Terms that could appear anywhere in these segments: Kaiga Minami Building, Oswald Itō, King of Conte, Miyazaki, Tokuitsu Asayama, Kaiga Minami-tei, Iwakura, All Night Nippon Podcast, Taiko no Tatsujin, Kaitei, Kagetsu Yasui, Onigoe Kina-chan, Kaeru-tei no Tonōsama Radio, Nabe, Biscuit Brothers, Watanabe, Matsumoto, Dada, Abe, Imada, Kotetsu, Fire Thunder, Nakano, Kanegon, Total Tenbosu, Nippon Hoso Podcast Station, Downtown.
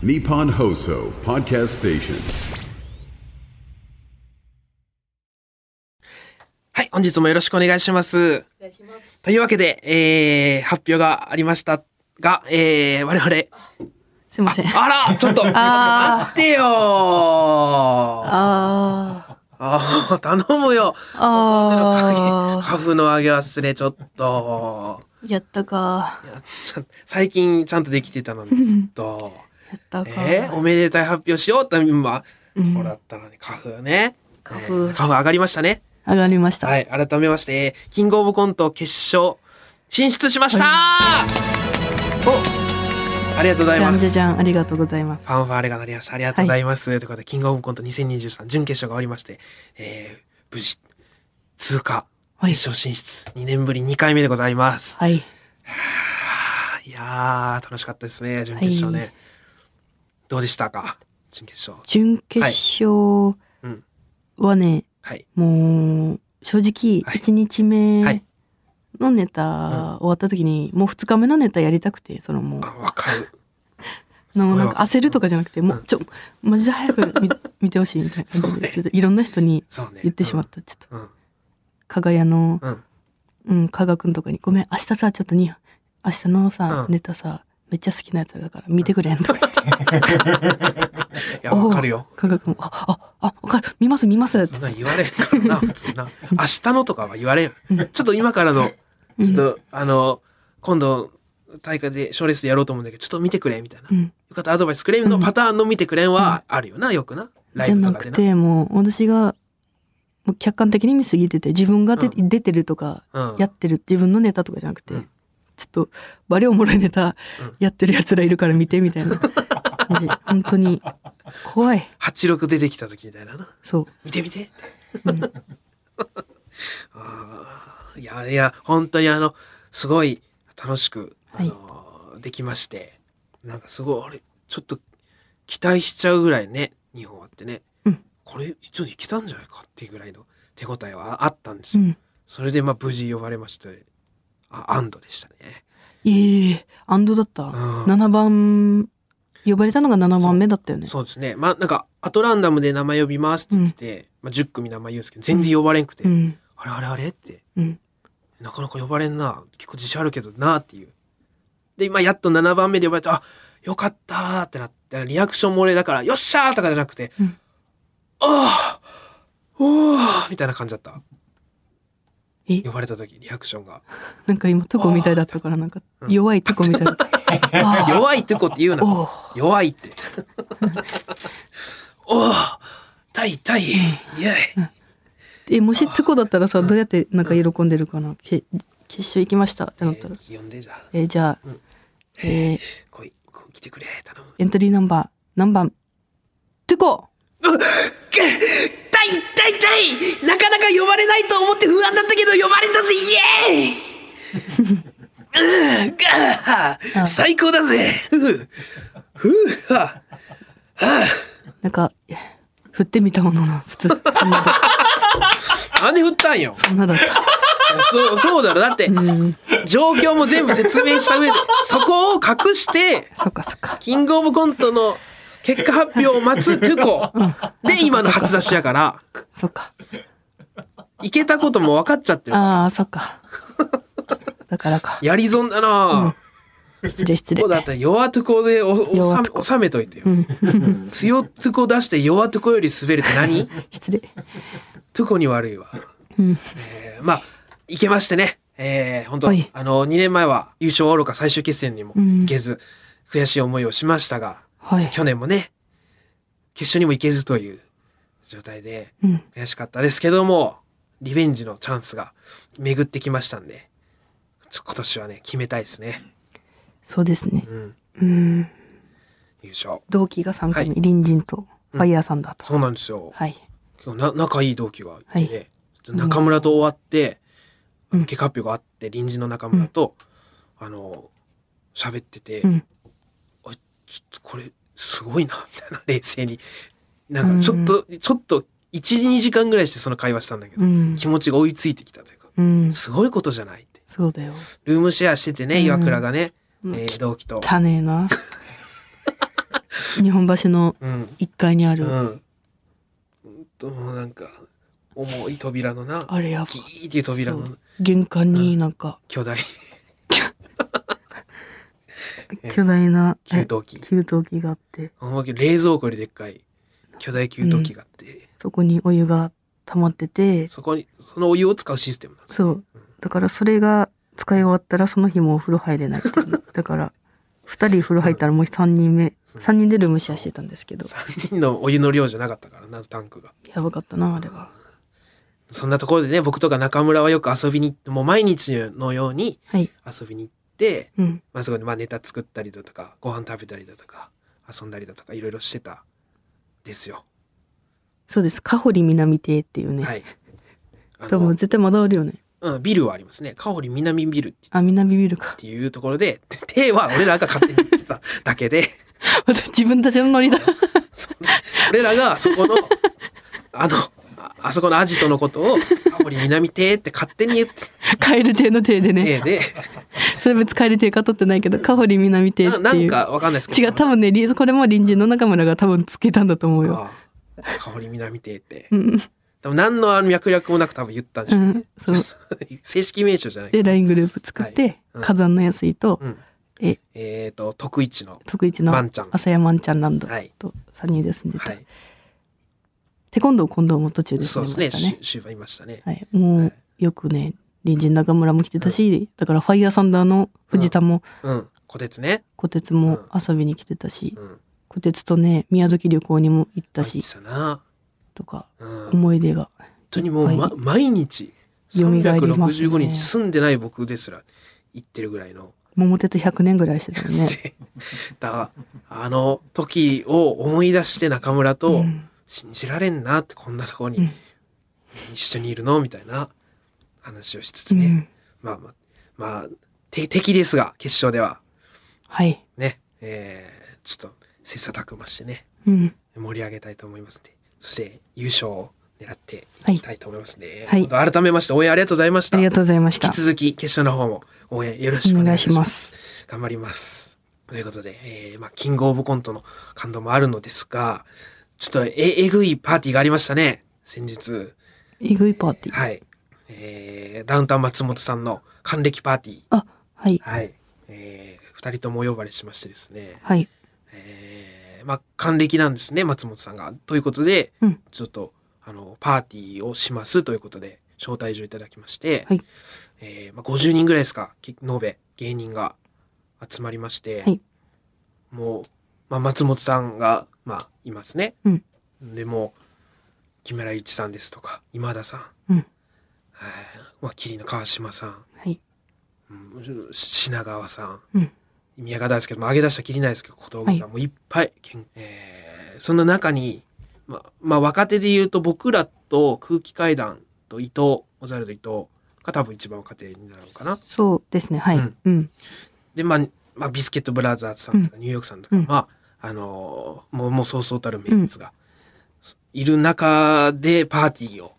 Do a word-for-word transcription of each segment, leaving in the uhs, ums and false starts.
Nippon Hoso Podcast Station。 はい、本日もよろしくお願いします。お願いします。というわけで、えー、発表がありましたが、えー、我々、すいません。あ, あら、ちょっと待ってよー。ああ、頼むよ。ああ、カフの上げ忘れちょっと。やったか。最近ちゃんとできてたのにずっと。やったか。えー、おめでたい発表しようって今、うん、こうだったのにカフね。カフ、えー、カフ上がりましたね。上がりました。はい、改めましてキングオブコント決勝進出しました。はい、お。ありがとうございます。じゃんじゃん、ありがとうございます。ファンファーレが鳴りました。ありがとうございます。はい、ということで、キングオブコントにせんにじゅうさん準決勝が終わりまして、えー、無事、通過、決勝進出、はい、にねんぶりにかいめでございます。はい。はー、いやー、楽しかったですね、準決勝ね。はい、どうでしたか、準決勝。準決勝はね、はい、もう、正直、いちにちめ、はい、のネタ終わった時に、もうふつかめのネタやりたくて、そのもう。あ、わかる。のなんか焦るとかじゃなくて、もうちょ、マジで早く見てほしいみたいな感じで、ちょっといろんな人に言ってしまった。ちょっと、加賀屋の、うん、加賀くんとかに、ごめん、明日さ、ちょっとに、明日のさ、ネタさ、めっちゃ好きなやつだから見てくれんとか言って。いや、わかるよ。加賀くん、あ、あ、わかる、見ます見ます。そんな言われんからな、普通な。明日のとかは言われん。ちょっと今からの、ちょっと、あの、今度、大会で賞レースやろうと思うんだけど、ちょっと見てくれ、みたいな。よかったらアドバイスくれのパターンの見てくれんはあるよな、よくな。ライブとかでな。じゃなくて、もう、私が、客観的に見すぎてて、自分が出てるとか、やってる、自分のネタとかじゃなくて、ちょっと、バレおもろいネタ、やってる奴らいるから見て、みたいな。本当に、怖い。はちろく出てきた時みたいなな。そう。見て見て。いやいや、本当にあの、すごい楽しく、あの、はい、できまして、なんかすごい、あれ、ちょっと期待しちゃうぐらいね、日本はってね、うん、これ、ちょっといけたんじゃないかっていうぐらいの手応えはあったんですよ。うん、それで、まあ、無事呼ばれまして、あ、安堵でしたね。ええ、安堵だった。うん、ななばん、呼ばれたのがななばんめだったよね。そう、そうですね。まあ、なんか、アトランダムで名前呼びますって言ってて、うん、まあ、じゅっくみ名前言うんですけど、全然呼ばれんくて、うんうん、あれあれあれって。うん、なかなか呼ばれんな。結構自信あるけどなっていう。で、今やっとななばんめで呼ばれて、あ、よかったーってなって、リアクションも俺だから、よっしゃーとかじゃなくて、うん、ああおーみたいな感じだった。え、呼ばれた時、リアクションが。なんか今、トコみたいだったから、なんか、弱いトコみたいだった。うん、弱いトコって言うな。弱いって。おーたいたいイェイ、え、もしトコだったらさ、どうやってなんか喜んでるかな、決勝行きましたってなったら。呼んでじゃあ。え、じゃあ、えー、来い、来てくれ、頼む。エントリーナンバー、何番トコ、うっ、痛い痛い痛い、なかなか呼ばれないと思って不安だったけど、呼ばれたぜ、イエーイ、うん、最高だぜ、ふう、ふう、はあ。なんか、振ってみたものの、普通。なんで振ったんよ。そんなだった。そう、そうだろ。だって、状況も全部説明した上で、そこを隠して、そっかそっか。キングオブコントの結果発表を待つトゥコ。で、今の初出しやから。そっか。いけたことも分かっちゃってる。ああ、そっか。だからか。やり損だな。失礼失礼。そうだったら弱トゥコで収めといてよ。強トゥコ出して弱トゥコより滑るって何？失礼。トゥコに悪いわ。まあ、いけましてね。えー、本当あの、にねんまえは優勝おろか最終決戦にも行けず、悔しい思いをしましたが、去年もね、決勝にも行けずという状態で、悔しかったですけども、リベンジのチャンスが巡ってきましたんで、今年はね、決めたいですね。そうですね。うん。優勝。同期がさんかいめ、隣人とファイヤーさんだと。そうなんですよ。はい。な仲いい同期がいてね、中村と終わって結果発表があって、隣人の中村とあの喋ってて、あ、ちょっとこれすごいなみたいな、冷静になんかちょっとちょっといちにじかんぐらいしてその会話したんだけど、気持ちが追いついてきたというか、すごいことじゃないって。そうだよ。ルームシェアしててね、岩倉がね、同期と。汚ねえな。日本橋のいっかいにある、うんうん、なんか重い扉のな、あれやばギーっていう扉の玄関になんか、うん、巨大巨大な給湯器給湯器があって、冷蔵庫よりでっかい巨大給湯器があって、うん、そこにお湯が溜まってて、そこにそのお湯を使うシステムなんです、ね、そう、うん、だからそれが使い終わったらその日もお風呂入れないってだからふたり風呂入ったらもうさんにんめ、うん、さんにんでルームシェアしてたんですけど、さんにんのお湯の量じゃなかったからな、タンクがやばかったなあれは。そんなところでね、僕とか中村はよく遊びに、もう毎日のように遊びに行って、はい、うん、まあ、そこでまあネタ作ったりだとかご飯食べたりだとか遊んだりだとかいろいろしてたですよ。そうです、カホリ南亭っていうね、はい、多分絶対まだあるよね、うん、ビルはありますね。カホリ南ビルっていう、あ、南ビルかっていうところで、手は俺らが勝手に言ってただけで自分たちのノリだ俺らがそこのあのあそこのアジトのことをカホリ南亭って勝手に言ってカエル亭の亭でね、亭でそれ別カエル亭か取ってないけどカホリ南亭っていう、 な, なんかわかんないですけど、違う、多分ね、これも隣人の中村が多分つけたんだと思うよ、カホリ南亭って、うん、多分何の脈略もなく多分言ったんでしょうね、うん、そう正式名称じゃないで ライン グループ作って、はい、うん、火山の安井と、うん、ええー、と徳一の徳一の朝山んちゃんランドとさんにんで住んでて、はい、テコンドー今度も途中で住みましたね。そうですね、終盤いましたね、はい、もうよくね、隣人中村も来てたし、うん、だからファイヤーサンダーの藤田も、うんうん、小鉄ね、小鉄も遊びに来てたし、うんうん、小鉄とね、宮崎旅行にも行ったしとか、うん、思い出が本当にもう、ま、毎日さんびゃくろくじゅうごにち住んでない僕ですら行ってるぐらいの桃鉄ひゃくねんぐらいしてたよねだからあの時を思い出して中村と、うん、信じられんなって、こんなところに、うん、一緒にいるのみたいな話をしつつね、うん、まあまあ、まあ、敵ですが決勝でははいね、えー、ちょっと切磋琢磨してね、うん、盛り上げたいと思いますので、そして優勝を狙っていきたいと思いますね、はい、改めまして応援ありがとうございました。ありがとうございました。引き続き決勝の方も応援よろしくお願いしま す, します頑張りますということで、えーまあ、キングオブコントの感動もあるのですが、ちょっと え, えぐいパーティーがありましたね先日。えぐいパーティー、えーはいえー、ダウンタウン松本さんの還暦パーティー、あ、はいはいえー、ふたりともお呼ばれしましてですね、はい、えー、まあ還暦なんですね松本さんが。ということで、うん、ちょっとあのパーティーをしますということで招待状いただきまして、はいえーまあ、ごじゅうにんぐらいですか延べ芸人が集まりまして、はい、もう、まあ、松本さんが、まあ、いますね、うん、でも木村一さんですとか今田さん、うんえーまあ、桐野川島さん、はいうん、品川さん、うん宮川大輔も上げ出したきりないですけど小峠さん、はい、もういっぱい、えー、その中に、ままあ、若手で言うと僕らと空気階段と伊藤オザルド伊藤が多分一番若手になるのかな。そうですね、はい、うんうん、で、まあまあ、ビスケットブラザーズさんとかニューヨークさんとか、うんまああのー、もう、もうそうそうたるメンツがいる中でパーティーを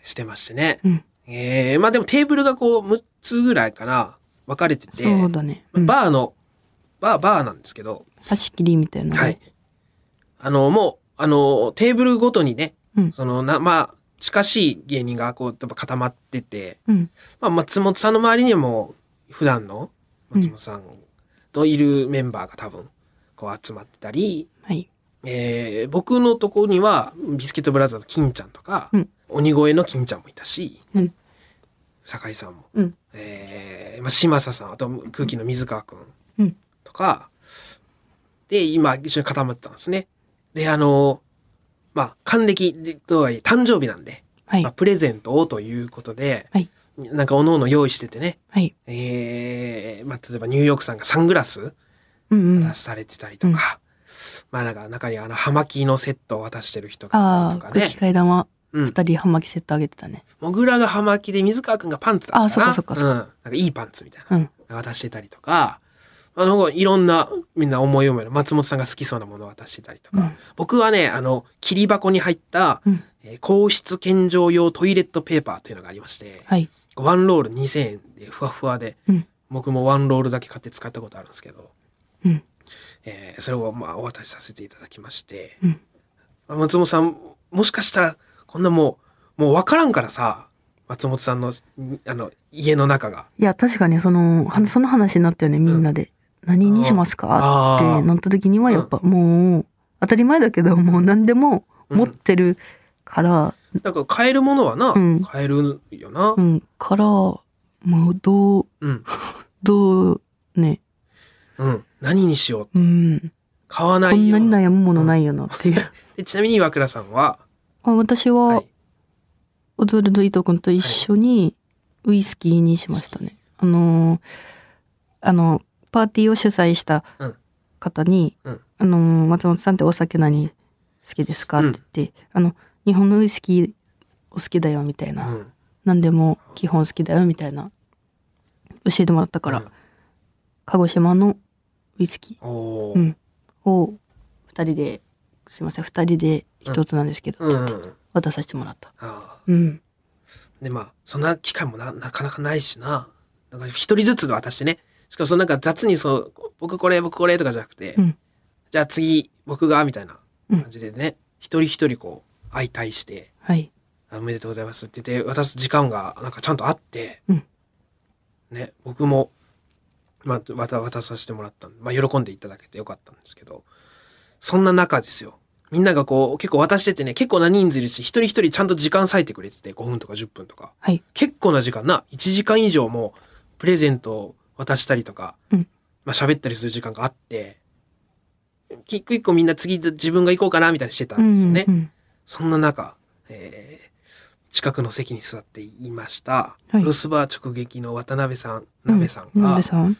してましてね、うんえー、まあでもテーブルがこうむっつぐらいかな分かれてて、そうだね、うん、バーのバーバーなんですけど、貸し切りみたいな、はい、あのもうあのテーブルごとにね、うん、そのなまあ近しい芸人がこうやっぱ固まってて、うんまあ、松本さんの周りにも普段の松本さんといるメンバーが多分こう集まってたり、うんはいえー、僕のとこにはビスケットブラザーの金ちゃんとか、うん、鬼越の金ちゃんもいたし、うん、酒井さんも、うんえーまあ、嶋佐さんあと空気の水川くん、うんとかで今一緒に固まってたんですね。であのまあ還暦とはいえ誕生日なんで、はいまあ、プレゼントをということで、はい、なんかおのおの用意しててね、はいえーまあ、例えばニューヨークさんがサングラス渡されてたりとか、うんうんまあ、なんか中にあの葉巻のセットを渡してる人がいたりとかね。空気階段はふたり葉巻セットあげてたね、うん、もぐらが葉巻で水川くんがパンツだったかな。あ、そっかそっかそっか、うん、なんかいいパンツみたいな、うん、渡してたりとか、あのいろんなみんな思い思いの松本さんが好きそうなものを渡してたりとか、うん、僕はねあの切り箱に入った、うんえー、皇室献上用トイレットペーパーというのがありまして、はい、ワンロールにせんえんでふわふわで、うん、僕もワンロールだけ買って使ったことあるんですけど、うんえー、それをまあお渡しさせていただきまして、うん、松本さんもしかしたらこんなもうもう分からんからさ、松本さんのあの家の中が。いや確かにそのその話になったよね、みんなで、うん、何にしますかってなった時にはやっぱもう当たり前だけどもう何でも持ってるから、うん、だから買えるものはな、うん、買えるよな、うん、からもうどう、うん、どうね、うん、何にしようって、うん、買わないよ、こんなに悩むものないよなっていう、うん、でちなみに岩倉さんはあ私は、はい、オズワルド伊藤君と一緒にウイスキーにしましたね、はい、あのあのパーティーを主催した方に、うん、あの松本さんってお酒何好きですかって言って、うん、あの日本のウイスキーお好きだよみたいな、うん、何でも基本好きだよみたいな教えてもらったから、うん、鹿児島のウイスキー、うん、をふたりで、すいませんふたりでひとつなんですけど、うん、って言って渡させてもらった、うんうん、でまあそんな機会も な, なかなかないしな、だからひとりずつ渡してね、しかもそのなんか雑にそう僕これ僕これとかじゃなくて、うん、じゃあ次僕がみたいな感じでね、うん、一人一人こう相対して、はい、おめでとうございますって言って渡す時間がなんかちゃんとあって、うん、ね僕も、まあ、渡, 渡させてもらったんで、まあ、喜んでいただけてよかったんですけど、そんな中ですよ、みんながこう結構渡しててね、結構な人数いるし一人一人ちゃんと時間割いてくれててごふんとかじゅっぷんとか、はい、結構な時間ないちじかん以上もプレゼントを渡したりとか、うん、まあ喋ったりする時間があって、一個一個みんな次自分が行こうかなみたいにしてたんですよね、うんうん、そんな中、えー、近くの席に座っていました、はい、ロスバー直撃の渡辺さん、鍋さんが、うん、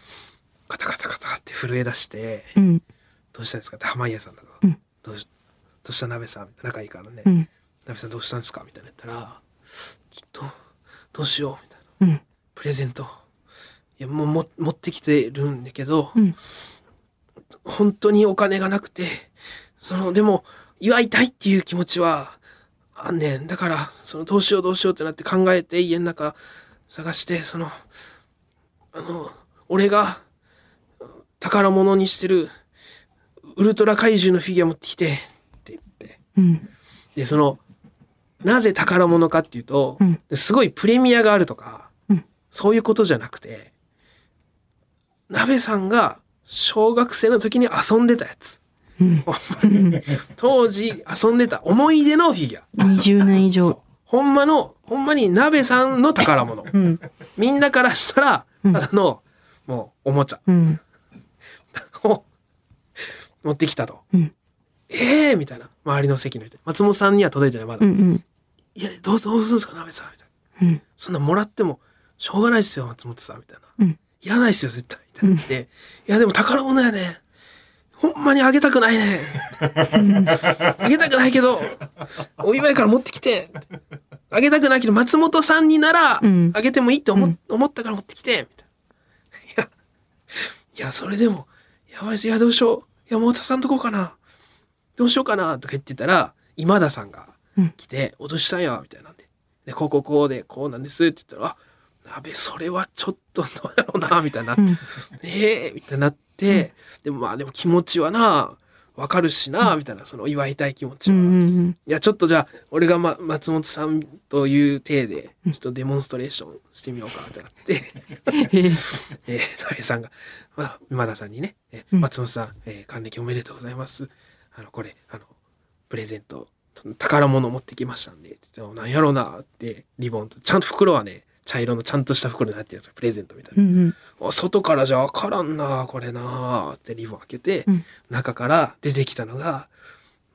カタカタカタって震え出して、うん、どうしたんですかって濱家さんだから、うん、どうし、どうした鍋さん仲いいからね、うん、鍋さんどうしたんですかみたいな言ったら、ちょっとどうしようみたいな、うん、プレゼントいやもうも持ってきてるんだけど、うん、本当にお金がなくて、そのでも祝いたいっていう気持ちはあんねん、だからそのどうしようどうしようってなって考えて家の中探して、そのあの俺が宝物にしてるウルトラ怪獣のフィギュア持ってきてって言って、うん、でそのなぜ宝物かっていうと、うん、すごいプレミアがあるとか、うん、そういうことじゃなくて、鍋さんが小学生の時に遊んでたやつ、うん、当時遊んでた思い出のフィギュア、にじゅうねん以上ほんまのほんまに鍋さんの宝物、うん、みんなからしたらただの、うん、もうおもちゃ、うん、を持ってきたと、うん、えーみたいな、周りの席の人、松本さんには届いてないまだ、うんうん、いやどうどうするんですか鍋さんみたいな、うん、そんなもらってもしょうがないですよ松本さんみたいな、うんいらないですよ絶対みたいなで、うん、いやでも宝物やね、ほんまにあげたくないねあげたくないけどお祝いから持ってきて、あげたくないけど松本さんにならあげてもいいって思、うん、思ったから持ってきてみたいな、いやいやそれでもやばいです、いやどうしよう、いやもう渡さんとこうかな、どうしようかなとか言ってたら今田さんが来て、うん、お年さんやみたいなんで、でこうこうこうでこうなんですって言ったら、やべそれはちょっとどうやろうなみたいな、うん、えー、みたいになって、うん、でもまあでも気持ちはなわかるしなみたいな、その祝いたい気持ちは、うんうんうん、いやちょっとじゃあ俺が、ま、松本さんという体でちょっとデモンストレーションしてみようかってなって、うん、えー、鍋さんが、まあ、今田さんにね、えー、松本さん、えー、還暦おめでとうございます、あのこれあのプレゼント宝物持ってきましたんでって言って、何やろうなってリボンとちゃんと袋はね茶色のちゃんとした袋になってるんですよ、プレゼントみたいな、うんうん、外からじゃ分からんなこれなってリボン開けて、うん、中から出てきたのが、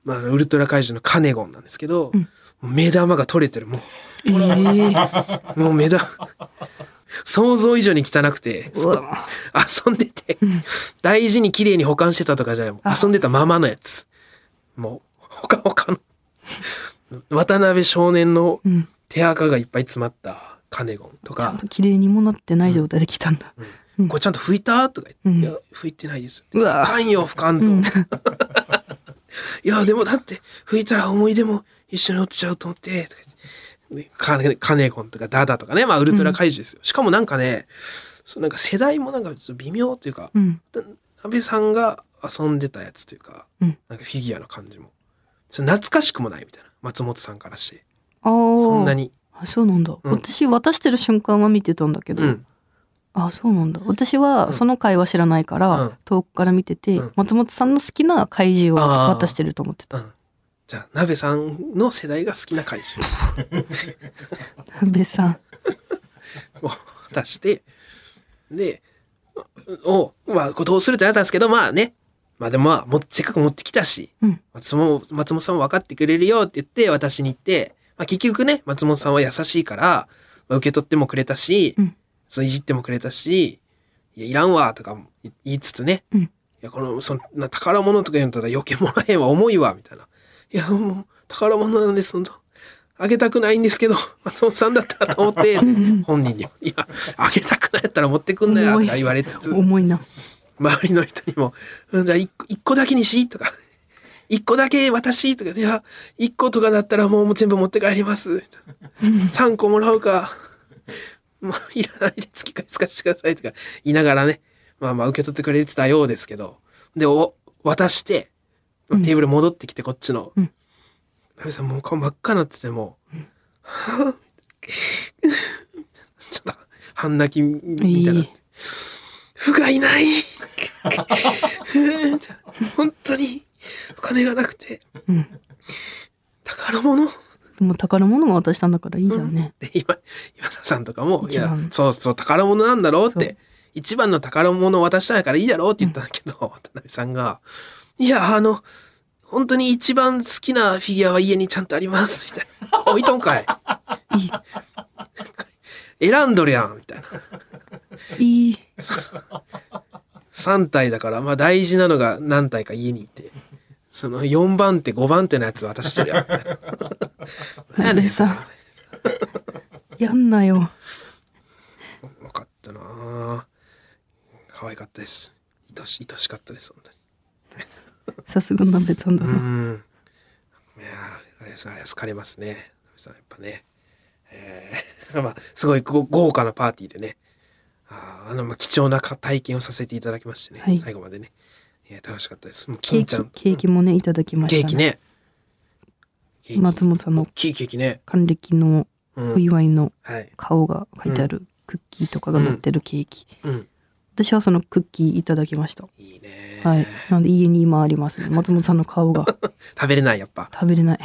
まあ、ウルトラ怪獣のカネゴンなんですけど、うん、目玉が取れてるもう、えー、もう目玉想像以上に汚くて遊んでて大事に綺麗に保管してたとかじゃない、もう遊んでたままのやつ、もうほかほかの渡辺少年の手垢がいっぱい詰まったカネゴンとか、ちゃんと綺麗にもなってない状態で来たんだ、うんうん、これちゃんと拭いたとか言って、うん、いや拭いてないです、うわ拭かんよ拭かんと、うん、いやでもだって拭いたら思い出も一緒に落ちちゃうと思ってとか言って、カネ、カネゴンとかダダとかね、まあ、ウルトラ怪獣ですよ、うん、しかもなんかね、そのなんか世代もなんかちょっと微妙というか、うん、安倍さんが遊んでたやつというか、うん、なんかフィギュアの感じも懐かしくもないみたいな、松本さんからして。あ、そんなに。あ、そうなんだ、うん、私渡してる瞬間は見てたんだけど、うん、あ、そうなんだ。私はその回は知らないから、うん、遠くから見てて、うん、松本さんの好きな怪獣を渡してると思ってた、うん、じゃあ鍋さんの世代が好きな怪獣鍋さんを渡してで、お、まあ、どうするってなったんですけど、まあね、まあでもまあもせっかく持ってきたし、うん、松本さんも分かってくれるよって言って私に言って、まあ、結局ね松本さんは優しいから、まあ、受け取ってもくれたし、うん、そういじってもくれたし、 いや、いらんわとか言いつつね、うん、いやこのその宝物とか言うのだったら余計もらえんわ、重いわみたいな、いやもう宝物なんです、ほんとあげたくないんですけど松本さんだったらと思って本人にも「いやあげたくないやったら持ってくんなよ」とか言われつつ、重いな、周りの人にも「じゃあ 1, 1個だけにし」とか「いっこだけ私」とか「いやいっことかだったらもう全部持って帰ります」さんこもらうかもういらないで突き返すかしてください」とか言いながらね、まあまあ受け取ってくれてたようですけど、でお渡してテーブル戻ってきてこっちの。うんうん、ナベさんもう顔真っ赤になっててもう、うん、ちょっと半泣きみたいな、不甲斐ない本当にお金がなくて、うん、宝物、でも宝物も渡したんだからいいじゃんね、うん、で今岩田さんとかもいやそうそう宝物なんだろうって、一番の宝物を渡したんだからいいだろうって言ったんだけど、うん、渡辺さんがいやあの本当に一番好きなフィギュアは家にちゃんとありますみたいな置いとんかい選んどるやんみたいないいさんたいだから、まあ、大事なのが何体か家にいて、そのよんばん手ごばん手のやつ渡してるやんみたいな何でさやんなよ。分かったな、可愛かったです、愛し、愛しかったです本当にさすが鍋さんだな。うん。いやあれです、あれ好かれますね。鍋さんやっぱね。えー、まあすごい豪華なパーティーでね、あ、あのまあ貴重な体験をさせていただきましてね。はい、最後までね、いや楽しかったです。もう金ちゃんケーキ、ケーキもねいただきましたね。ケーキね。ケーキ松本さんのケーキね。還暦のお祝いの顔が書いてあるクッキーとかが載ってるケーキ。うん。うんうん、私はそのクッキーいただきました。いいね。はい。なんで家に今ありますね。松本さんの顔が食べれない、やっぱ。食べれない。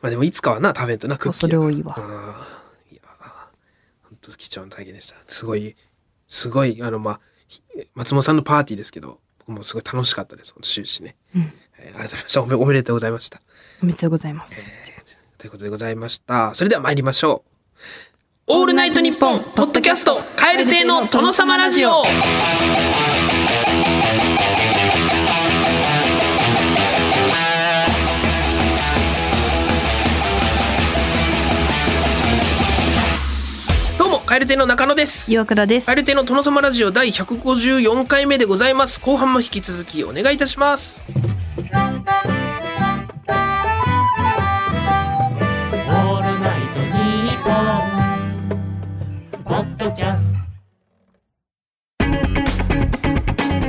まあでもいつかはな食べんとな、クッキー。それ多いわ。ああ、いや本当貴重な体験でした。すごいすごいあのまあ松本さんのパーティーですけど、僕もすごい楽しかったです。終始ね。うん。えー、改めましておめおめでとうございました。おめでとうございます、えー。ということでございました。それでは参りましょう。オールナイトニッポンポッドキャスト蛙亭の殿様ラジオ。どうも蛙亭の中野です。岩倉です。蛙亭の殿様ラジオ第ひゃくごじゅうよんかいめでございます。後半も引き続きお願いいたします。オールナイトニッポン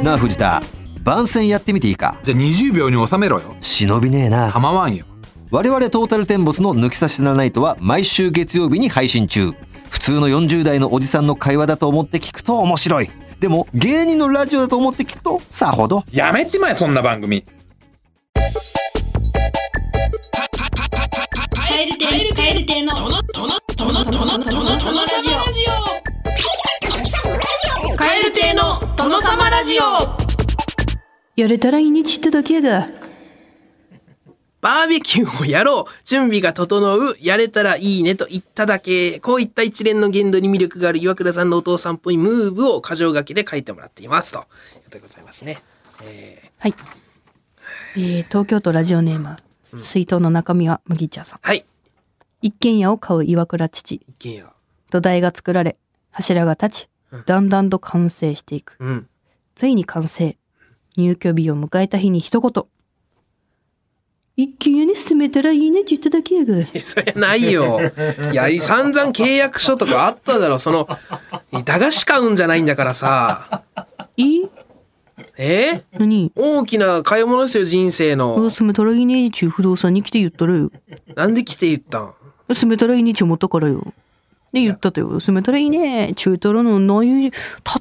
なあ藤田、番宣やってみていいか。じゃあにじゅうびょうに収めろよ。忍びねえな。構わんよ。我々トータルテンボスの抜き差しならないとは毎週月曜日に配信中。普通のよんじゅうだいのおじさんの会話だと思って聞くと面白い。でも芸人のラジオだと思って聞くとさほど。やめちまえそんな番組。蛙亭の殿様ラジオ。蛙亭の殿様ラジオ。やれたらいいねちっただけやが。バーベキューをやろう、準備が整う、やれたらいいねと言っただけ、こういった一連の言動に魅力がある岩倉さんのお父さんっぽいムーブを箇条書きで書いてもらっていますということでございますね。えー、はい、えー、東京都ラジオネーム、うん、水筒の中身は麦茶さん。はい。一軒家を買う岩倉父。一軒家。土台が作られ、柱が立ち、うん、だんだんと完成していく、うん、ついに完成。入居日を迎えた日に一言、一軒家に住めたらいいねって言っただけやが。そりゃないよ。いや散々契約書とかあっただろ。その駄菓子買うんじゃないんだからさ。いいえー、何大きな買い物ですよ、人生の。あ、住めたらいいねーちゅう不動産に来て言ったらよ。なんで来て言ったん？住めたらいいねーちゅう思ったからよ。で言ったとよ。住めたらいいねーちゅうたらのない立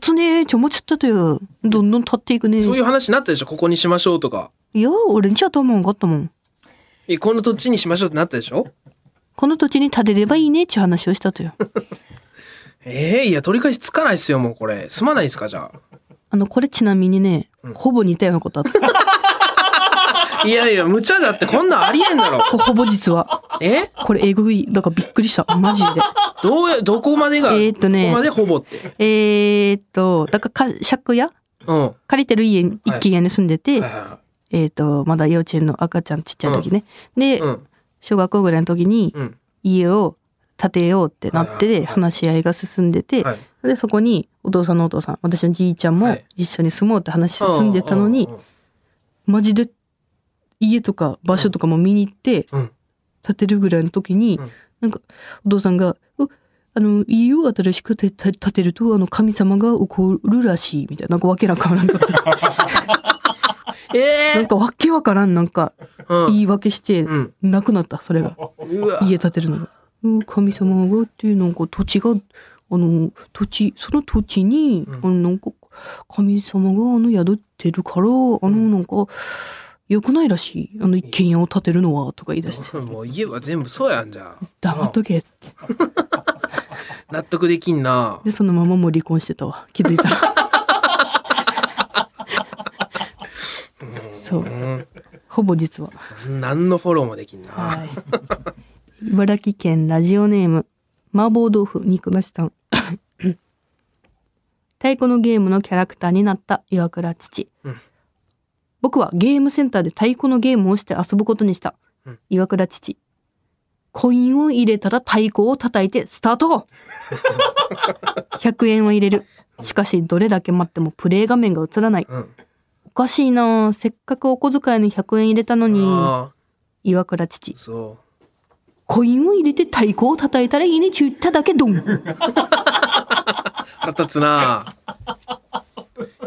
つねーちゅう思っちゃったとよ。どんどん立っていくね。そういう話になったでしょ、ここにしましょうとか。いや、俺んち頭分かったもん。え、この土地にしましょうってなったでしょ。この土地に建てればいいねーちゅう話をしたとよ。えー、いや取り返しつかないっすよ、もうこれ。すまないっすか、じゃあ。あの、これちなみにね、うん、ほぼ似たようなことあった。いやいや、無茶だって、こんなんありえんだろ。ほぼ実は。え？これ、えぐい。だからびっくりした。マジで。どう、どこまでが、えーっとね、どこまでほぼって。えーっと、だから、借家、うん、借りてる家、一軒家に住んでて、はい、えーっと、まだ幼稚園の赤ちゃんちっちゃい時ね。うん、で、うん、小学校ぐらいの時に、家を建てようってなってで、話し合いが進んでて、はい、でそこにお父さんのお父さん、私のじいちゃんも一緒に住もうって話進んでたのに、はい、マジで家とか場所とかも見に行って、うん、建てるぐらいの時に、うん、なんかお父さんがあの家を新しく建てるとあの神様が怒るらしいみたいな、なんかわけなかわらんかえー、なんかわけわからん、なんか言い訳してなくなった、それが、うん、家建てるのが神様がっていう、なんか土地があの土地その土地に、うん、あのなんか神様があの宿ってるからあのなんか良くないらしい、あの一軒家を建てるのはとか言い出して、もう家は全部そうやんじゃん、黙っとけっつって納得できんな。でそのままもう離婚してたわ、気づいたらそう、うん、ほぼ実は何のフォローもできんな、はい茨城県ラジオネーム麻婆豆腐肉なしさん太鼓のゲームのキャラクターになった岩倉父、うん、僕はゲームセンターで太鼓のゲームをして遊ぶことにした、うん、岩倉父、コインを入れたら太鼓を叩いてスタートひゃくえんは入れる、しかしどれだけ待ってもプレイ画面が映らない、うん、おかしいな、せっかくお小遣いにひゃくえん入れたのに。岩倉父、そうコインを入れて太鼓を叩いたらいいねちゅっただけどん腹立つな、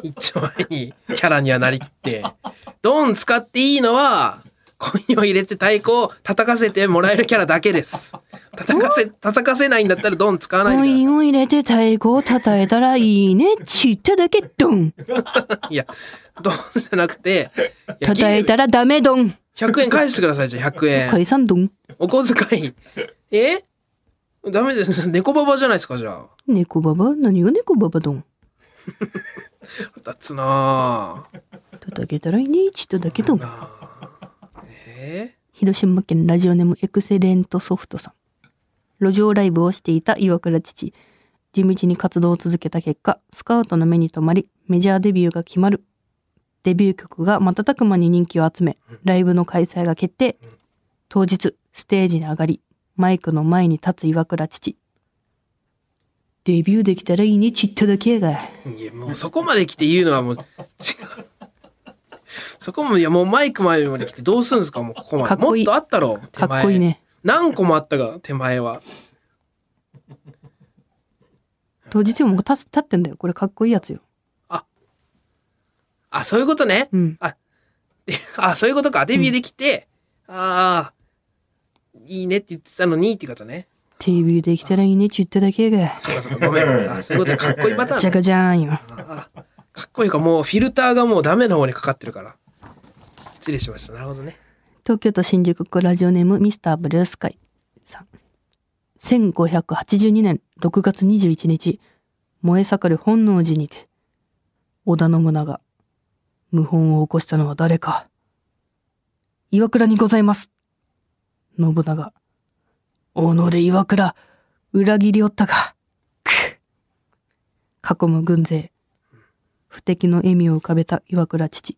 一丁前にキャラにはなりきってドン使っていいのはコインを入れて太鼓を叩かせてもらえるキャラだけです。叩かせ、叩かせないんだったらドン使わないでください。コインを入れて太鼓を叩いたらいいねちゅっただけどんいやドンじゃなくて叩いたらダメどん、ひゃくえん返してください、じゃあひゃくえん返さんどん、お小遣いえダメです、猫ババじゃないですか、じゃあ猫ババ、何が猫ババどん二つな叩けたらいいねちょっとだけどん、えー、広島県ラジオネームエクセレントソフトさん、路上ライブをしていた岩倉父、地道に活動を続けた結果スカウトの目に留まりメジャーデビューが決まる、デビュー曲が瞬く間に人気を集めライブの開催が決定、当日ステージに上がりマイクの前に立つ岩倉父、デビューできたらいいねちっただけやが、いやもうそこまで来て言うのはもう違うそこも、いやもうマイク前まで来てどうするんですか、もうここまで も, もっとあったろ、手前かっこいいね、何個もあったが手前は当日もう立ってんだよ、これかっこいいやつよ、あ、そういうことね。うん、あ、あ、そういうことか。デビューできて、うん、ああ、いいねって言ってたのにっていうことね。デビューできたらいいねって言っただけが。そうかそうか、ごめん。あ、そういうこと、かっこいいパターン。じゃかじゃーんよ。ああ、かっこいいか、もうフィルターがもうダメの方にかかってるから。失礼しました。なるほどね。東京都新宿区ラジオネームミスターブルースカイさん。せんごひゃくはちじゅうにねんろくがつにじゅういちにち、燃え盛る本能寺にて、織田信長。謀反を起こしたのは誰か。岩倉にございます。信長。おのれ岩倉、裏切りおったか。くっ。囲む軍勢。不敵の笑みを浮かべた岩倉父。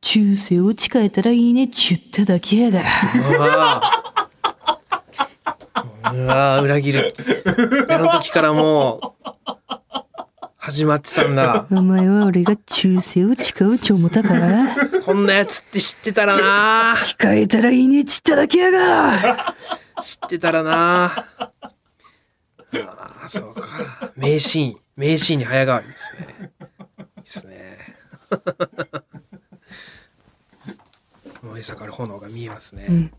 中世を誓えたらいいね、ちゅっただけやが。うわぁ、裏切る。あの時からもう。始まってたんだ。お前は俺が忠誠を誓うち思ったからこんなやつって知ってたらな。誓えたらいいねちっただけやが。知ってたらな。ああ、そうか。名シーン、名シーンに早変わりですね。いいですね。燃え盛る炎が見えますね、うん、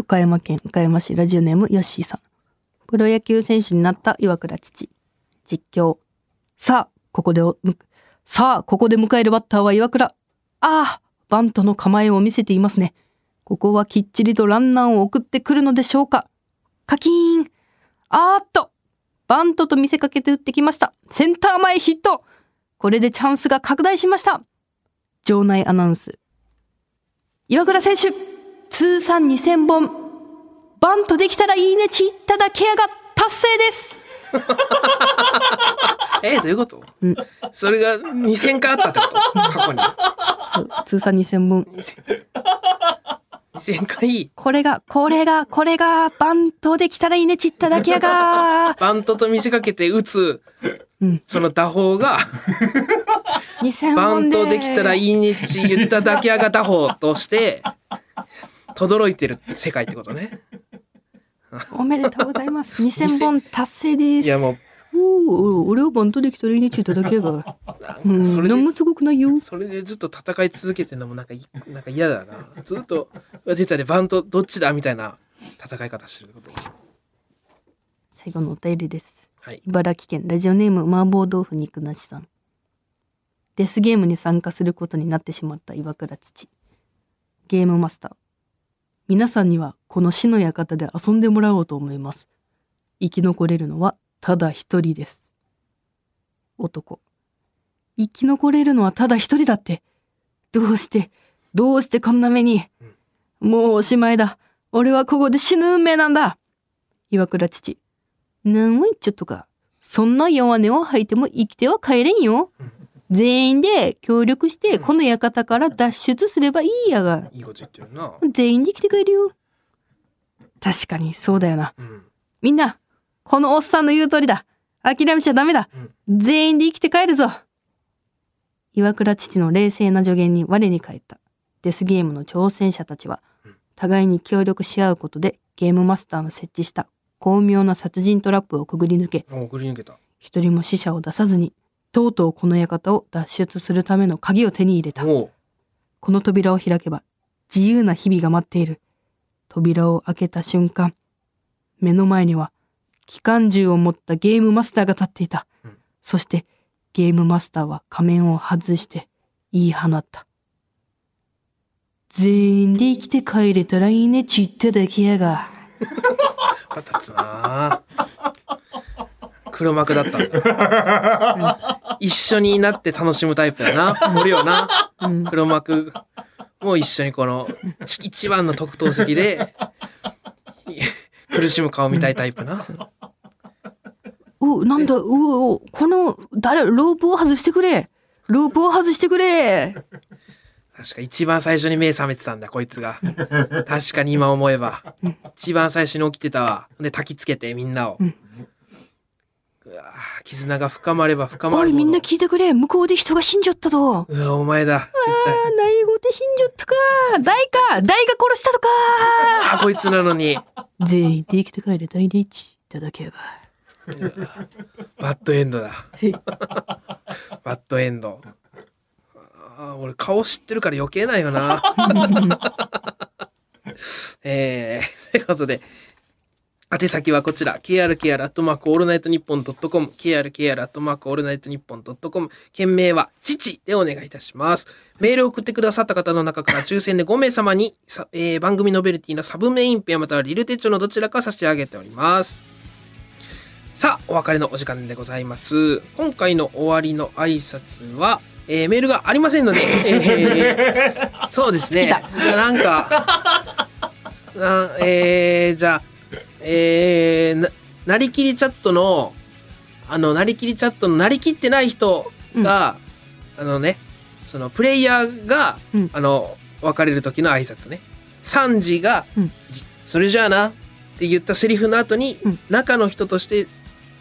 岡山県岡山市ラジオネームヨッシーさん。プロ野球選手になった岩倉父。実況。さあここでおさあここで迎えるバッターは岩倉。ああバントの構えを見せていますね。ここはきっちりとランナーを送ってくるのでしょうか。カキーン。あーっとバントと見せかけて打ってきました。センター前ヒット。これでチャンスが拡大しました。場内アナウンス。岩倉選手通算にせんぼんバントできたらいいねちいただけやが達成です。えー、どういうこと、うん、それがにせんかいあったってこと過去に通算にせんぼんにせんかいこれがこれがこれがバントできたらいいねちっただけやがバントと見せかけて打つ、うん、その打法がバントできたらいいねち言っただけやが打法として轟いてる世界ってことね。おめでとうございます。にせんぼん達成です。いやもうお俺はバントできたらいいねちっただけやがなんかそれで、うん、何もすごくないよ。それでずっと戦い続けてるのもなんかなんか嫌だな。ずっと出たでバントどっちだみたいな戦い方してること。最後のお便りです、はい、茨城県ラジオネーム麻婆豆腐肉なしさん。デスゲームに参加することになってしまった岩倉父。ゲームマスター。皆さんにはこの死の館で遊んでもらおうと思います。生き残れるのはただ一人です。男。生き残れるのはただ一人だって。どうしてどうしてこんな目に、うん、もうおしまいだ。俺はここで死ぬ運命なんだ。岩倉父。なんも言っちゃっとか。そんな弱音を吐いても生きては帰れんよ。全員で協力してこの館から脱出すればいいやが。いいこと言ってるな。全員で生きて帰るよ。確かにそうだよな、うん、みんなこのおっさんの言う通りだ。諦めちゃダメだ、うん、全員で生きて帰るぞ。岩倉父の冷静な助言に我に返ったデスゲームの挑戦者たちは、うん、互いに協力し合うことでゲームマスターの設置した巧妙な殺人トラップをくぐり抜けくぐり抜けた。一人も死者を出さずにとうとうこの館を脱出するための鍵を手に入れた。この扉を開けば自由な日々が待っている。扉を開けた瞬間目の前には機関銃を持ったゲームマスターが立っていた、うん、そしてゲームマスターは仮面を外して言い放った。全員で生きて帰れたらいいねちっただけやが。腹立つな。黒幕だったんだ、うん、一緒になって楽しむタイプやな俺はな、うん、黒幕も一緒にこの一番の特等席で苦しむ顔見たいタイプな、うんおなんだおおこの誰ロープを外してくれロープを外してくれ。確か一番最初に目覚めてたんだこいつが。確かに今思えば、うん、一番最初に起きてたわ。で焚きつけてみんなを、うん、うわ絆が深まれば深まるほど。おいみんな聞いてくれ向こうで人が死んじゃったぞ。うわお前だ絶対。あ内語で死んじゃったか誰か誰が殺したとかあこいつなのに。全員で生きて帰れ大リーチいただければ。バッドエンドだ。バッドエンド。あ俺顔知ってるから余計ないよな。えー、ということで宛先はこちら ケーアールケーアールアットマークオールナイトニッポンドットコム ケーアールケーアールアットマークオールナイトニッポンドットコム 件名は父でお願いいたします。メールを送ってくださった方の中から抽選でご名様に、えー、番組ノベルティのサブメインペアまたはリル手帳のどちらか差し上げております。さあお別れのお時間でございます。今回の終わりの挨拶は、えー、メールがありませんので、えー、そうですね。じゃあなんかな、えー、じゃあえー、な, なりきりチャットのあのなりきりチャットのなりきってない人が、うん、あのねそのプレイヤーが、うん、あの別れる時の挨拶ね。さんじが、うん、それじゃあなって言ったセリフの後に、うん、中の人として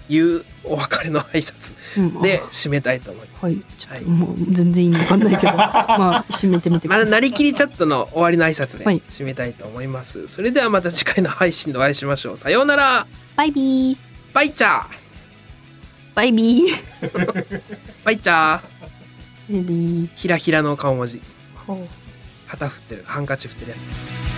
言うお別れの挨拶で締めたいと思います、うんはい、ちょっともう全然意味わかんないけどまあ締めてみてください、まあ、なりきりチャットの終わりの挨拶で締めたいと思います、はい、それではまた次回の配信でお会いしましょう。さようなら。バイビーバイチャーバイビーバイチャー。ひらひらの顔文字、旗振ってる、ハンカチ振ってるやつ。